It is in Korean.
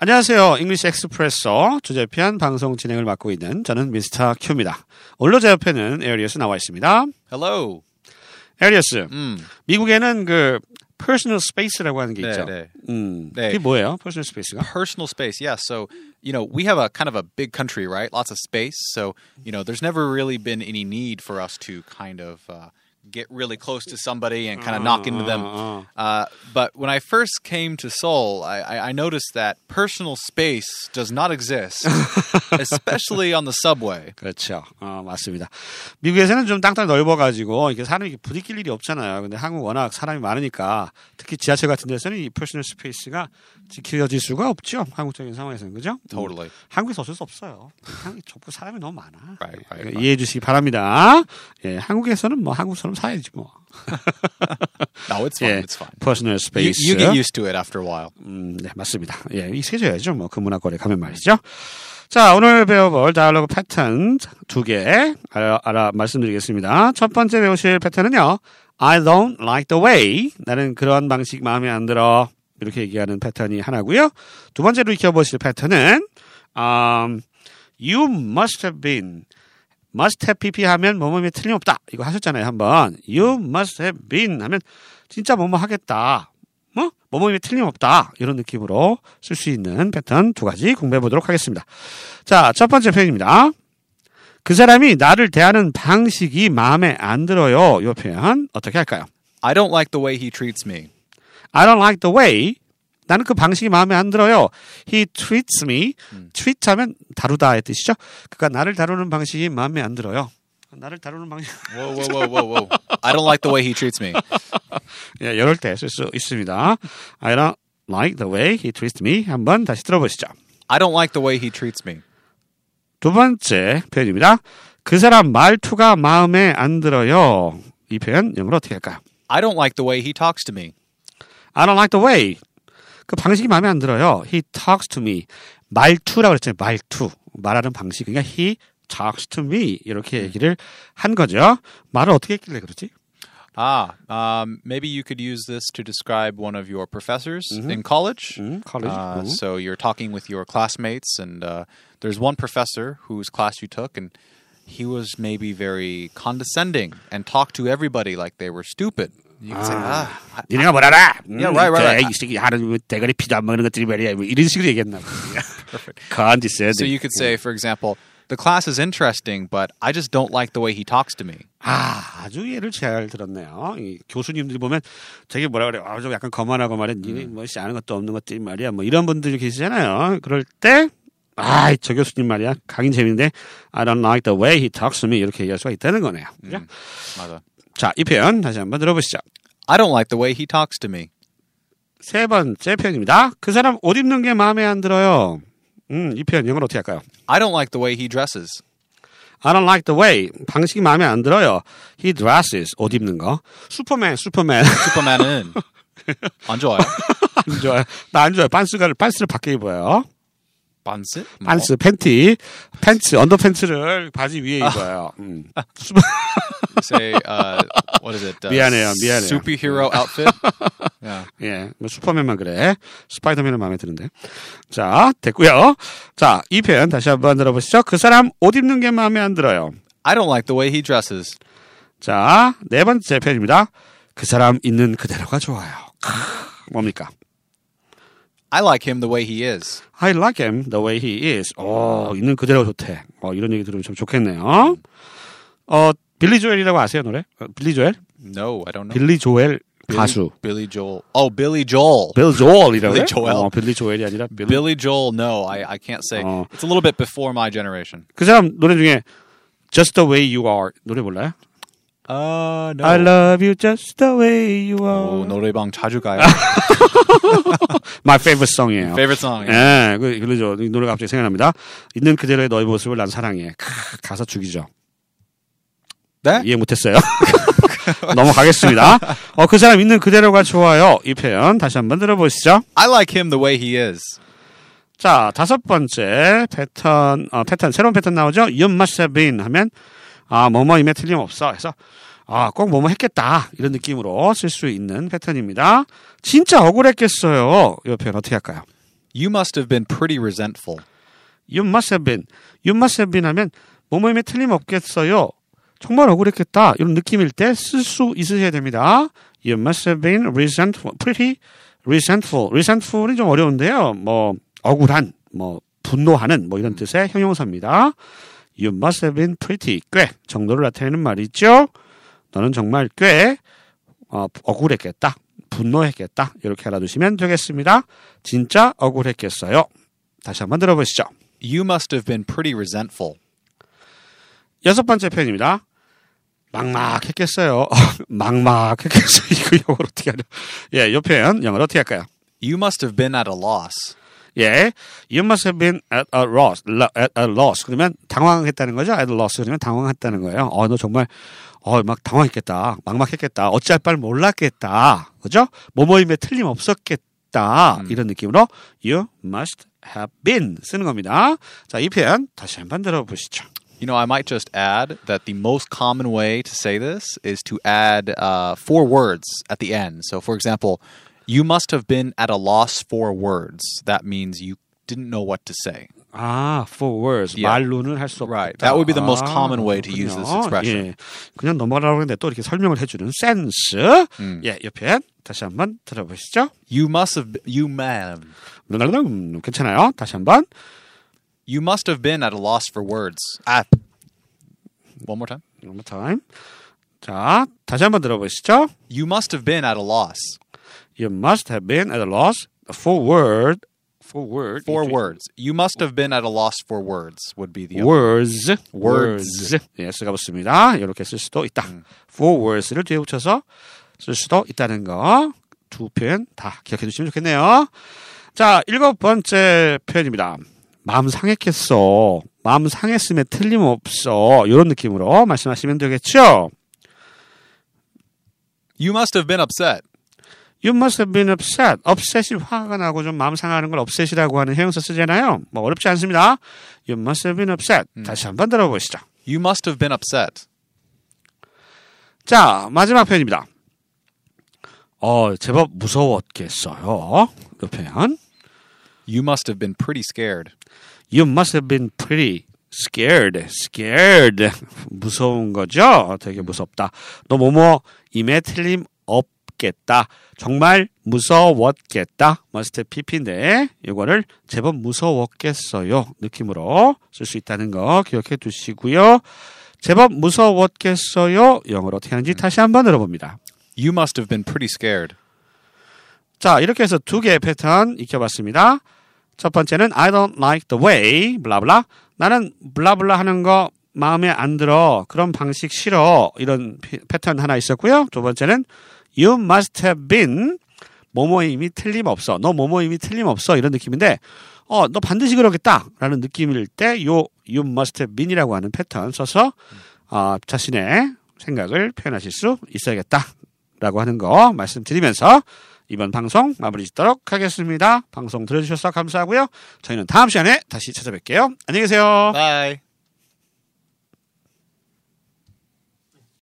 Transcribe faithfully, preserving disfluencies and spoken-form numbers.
안녕하세요. English Expressor 주제편 방송 진행을 맡고 있는 저는 미스터 Q입니다. 오늘도 제 옆에는 에리어스 나와 있습니다. Hello. 에리어스. 음. 미국에는 그 personal space라고 하는 게 네, 있죠. 네. 음. 네. 그게 뭐예요? personal space가? personal space. Yeah. So, you know, we have a kind of a big country, right? Lots of space. So, you know, there's never really been any need for us to kind of uh, get really close to somebody and kind of uh, knock into them. Uh, uh, but when I first came to Seoul, I, I, I noticed that personal space does not exist, especially on the subway. 그렇죠. 어, 맞습니다. 미국에서는 좀 땅따라 넓어가지고 이렇게 사람이 부딪힐 일이 없잖아요. 근데 한국 워낙 사람이 많으니까 특히 지하철 같은 데서는 이 personal space가 지켜질 수가 없죠. 한국적인 상황에서는. 그죠? Totally. 한국에서 어쩔 수 없어요. 한국이 적고 사람이 너무 많아. Right, right, right. 이해해 주시기 바랍니다. 예, 한국에서는 뭐 한국처럼 사야지 뭐. No, it's fine. 예, it's fine. Personal space. You, you get used to it after a while. 음, 네, 맞습니다. 예, 익숙해져야죠. 뭐 그 문화권에 가면 말이죠. 자, 오늘 배워볼 다이얼로그 패턴 두 개 알아, 알아 말씀드리겠습니다. 첫 번째 배우실 패턴은요. I don't like the way. 나는 그런 방식 마음에 안 들어. 이렇게 얘기하는 패턴이 하나고요. 두 번째로 익혀보실 패턴은 um, You must have been. must have pp 하면 뭐뭐에 틀림없다. 이거 하셨잖아요. 한번. You must have been 하면 진짜 뭐뭐 하겠다. 뭐? 뭐뭐에 틀림없다. 이런 느낌으로 쓸 수 있는 패턴 두 가지 공부해 보도록 하겠습니다. 자, 첫 번째 표현입니다. 그 사람이 나를 대하는 방식이 마음에 안 들어요. 이 표현 어떻게 할까요? I don't like the way he treats me. I don't like the way. 나는 그 방식이 마음에 안 들어요. He treats me. 음. treat 하면 다루다의 뜻이죠. 그가 나를 다루는 방식이 마음에 안 들어요. 나를 다루는 방식. Whoa, whoa, whoa, whoa. I don't like the way he treats me. 예, 이럴 때 쓸 수 있습니다. I don't like the way he treats me. 한번 다시 들어보시죠. I don't like the way he treats me. 두 번째 표현입니다. 그 사람 말투가 마음에 안 들어요. 이 표현 영어로 어떻게 할까요? I don't like the way he talks to me. I don't like the way. 그 방식이 마음에 안 들어요. He talks to me. 말투라고 그랬잖아요. 말투. 말하는 방식. 그러니까 he talks to me. 이렇게 얘기를 한 거죠. 말을 어떻게 했길래 그러지? Ah, um, maybe you could use this to describe one of your professors mm-hmm. in college. Mm-hmm. college. Uh, mm-hmm. So you're talking with your classmates and uh, there's one professor whose class you took and he was maybe very condescending and talked to everybody like they were stupid. You can say, ah, 아, 니네가 뭘 알아? Yeah, right, right. 이 새끼 하는 대가리 피도 안 먹는 것들이 말이야. 뭐 이런 식으로 얘기했나 보네. Perfect. Condescending. So you could say, for example, the class is interesting, but I just don't like the way he talks to me. 아, 아주 예를 잘 들었네요. 이 교수님들 보면 되게 뭐라 그래요. 아, 좀 약간 거만하고 말해. 니네 뭐 씨 아는 것도 없는 것들이 말이야. 뭐 이런 분들이 계시잖아요. 그럴 때, 아, 저 교수님 말이야. 강의 재밌는데, I don't like the way he talks to me. 이렇게 얘기할 수가 있다는 거네요. 음, 맞아. 자, 이 표현 다시 한번 들어보시죠. I don't like the way he talks to me. 세 번째 표현입니다. 그 사람 옷 입는 게 마음에 안 들어요. 음, 이 표현 영어로 어떻게 할까요? I don't like the way he dresses. I don't like the way. 방식이 마음에 안 들어요. He dresses. 옷 입는 거. 슈퍼맨, 슈퍼맨. 슈퍼맨은 안 좋아요. 안 좋아요. 나 안 좋아요. 반스를, 반스를 밖에 입어요. 반스? 반스, 뭐? 팬티, 팬츠, 언더팬츠를 바지 위에 입어요. 음. Say, uh, what is it? Uh, 미안해요, 미안해요. Superhero outfit? yeah. 예, 뭐 슈퍼맨만 그래. 스파이더맨은 마음에 드는데. 자, 됐고요. 자, 이 표현 다시 한번 들어보시죠. 그 사람 옷 입는 게 마음에 안 들어요. I don't like the way he dresses. 자, 네 번째 표현입니다. 그 사람 있는 그대로가 좋아요. 뭡니까? I like him the way he is. I like him the way he is. 어, 있는 그대로 좋대. 어, 이런 얘기 들으면 참 좋겠네요. 어, 빌리 조엘이라고 아세요, 노래? 어, 빌리 조엘? No, I don't know. 빌리 조엘 가수. Billy Joel. Oh, Billy Joel. Billy Joel이라고. Billy Joel. 어, 빌리 조엘이 아니라 빌리. Billy Joel. No, I I can't say. 어. It's a little bit before my generation. 그 사람 노래 중에 Just the Way You Are 노래 몰라요? Uh, no. I love you just the way you are. 오, 노래방 자주 가요. My favorite song이에요. Favorite song. 예, 그, 그러죠. 이 노래가 갑자기 생각납니다. 있는 그대로의 너의 모습을 난 사랑해. 크, 가사 죽이죠. 네? 이해 못했어요. 넘어가겠습니다. 어, 그 사람 있는 그대로가 좋아요. 이 표현 다시 한번 들어보시죠. I like him the way he is. 자, 다섯 번째 패턴, 어, 패턴, 새로운 패턴 나오죠. You must have been 하면 아, 뭐뭐임에 틀림없어. 해서, 아, 꼭 뭐뭐 했겠다. 이런 느낌으로 쓸 수 있는 패턴입니다. 진짜 억울했겠어요. 이 표현 어떻게 할까요? You must have been pretty resentful. You must have been. You must have been 하면 뭐뭐임에 틀림없겠어요. 정말 억울했겠다. 이런 느낌일 때 쓸 수 있으셔야 됩니다. You must have been resentful. Pretty resentful. Resentful이 좀 어려운데요. 뭐 억울한, 뭐 분노하는 뭐 이런 뜻의 형용사입니다. You must have been pretty. 꽤 정도를 나타내는 말이죠. 너는 정말 꽤 어, 억울했겠다. 분노했겠다. 이렇게 알아두시면 되겠습니다. 진짜 억울했겠어요. 다시 한번 들어보시죠. You must have been pretty resentful. 여섯 번째 표현입니다. 막막했겠어요. 막막했겠어요. 이거 영어로 어떻게 하냐. 예, 이 표현 영어로 어떻게 할까요? You must have been at a loss. 예, you must have been at a loss. At a loss. 그러면 당황했다는 거죠. At a loss. 그러면 당황했다는 거예요. 어, 너 정말 어, 막 당황했겠다. 막막했겠다. 어찌할 바를 몰랐겠다. 그죠? 뭐뭐임에 틀림없었겠다. 음. 이런 느낌으로 you must have been 쓰는 겁니다. 자, 이 표현 다시 한번 들어보시죠. You know, I might just add that the most common way to say this is to add uh, four words at the end. So, for example, you must have been at a loss for words. That means you didn't know what to say. Ah, for words. Yeah. 말로는 할 수 없다. Right. That would be the most 아, common way to 그렇군요. use this expression. 예. 그냥 넘어가라고 했는데 또 이렇게 설명을 해주는 센스. 음. 예, 옆에 다시 한번 들어보시죠. You must have been, you man. 괜찮아요. 다시 한번. You must have been at a loss for words. 아. One more time. One more time. 자, 다시 한번 들어보시죠. You must have been at a loss. You must have been at a loss for words. For words. For words. You must have been at a loss for words would be the words. Other. Words. Words. 예, 쓰가 붙습니다. 이렇게 쓸 수도 있다. 음. For words를 뒤에 붙여서 쓸 수도 있다는 거. 두 표현 다 기억해 두시면 좋겠네요. 자, 일곱 번째 표현입니다. 마음 상했겠어. 마음 상했음에 틀림없어. 이런 느낌으로 말씀하시면 되겠죠. You must have been upset. You must have been upset. upset이 화가 나고 좀 마음 상하는 걸 upset이라고 하는 형용사 쓰잖아요. 뭐 어렵지 않습니다. You must have been upset. 음. 다시 한번 들어보시죠. You must have been upset. 자, 마지막 표현입니다. 어, 제법 무서웠겠어요. 그 표현. You must have been pretty scared. You must have been pretty scared. Scared. 무서운 거죠? 되게 무섭다. 너 뭐뭐 임에 틀림없겠다. 정말 무서웠겠다. must have pp인데 이거를 제법 무서웠겠어요. 느낌으로 쓸 수 있다는 거 기억해 두시고요. 제법 무서웠겠어요. 영어로 어떻게 하는지 다시 한번 들어봅니다. You must have been pretty scared. 자, 이렇게 해서 두 개의 패턴 익혀봤습니다. 첫 번째는 I don't like the way 블라블라 나는 블라블라 하는 거 마음에 안 들어 그런 방식 싫어 이런 패턴 하나 있었고요. 두 번째는 You must have been 뭐뭐임이 틀림없어 너 뭐뭐임이 틀림없어 이런 느낌인데 어, 너 반드시 그러겠다 라는 느낌일 때 요, You must have been 이라고 하는 패턴 써서 어, 자신의 생각을 표현하실 수 있어야겠다 라고 하는 거 말씀드리면서 이번 방송 마무리 짓도록 하겠습니다. 방송 들어주셔서 감사하고요. 저희는 다음 시간에 다시 찾아뵐게요. 안녕히 계세요. Bye.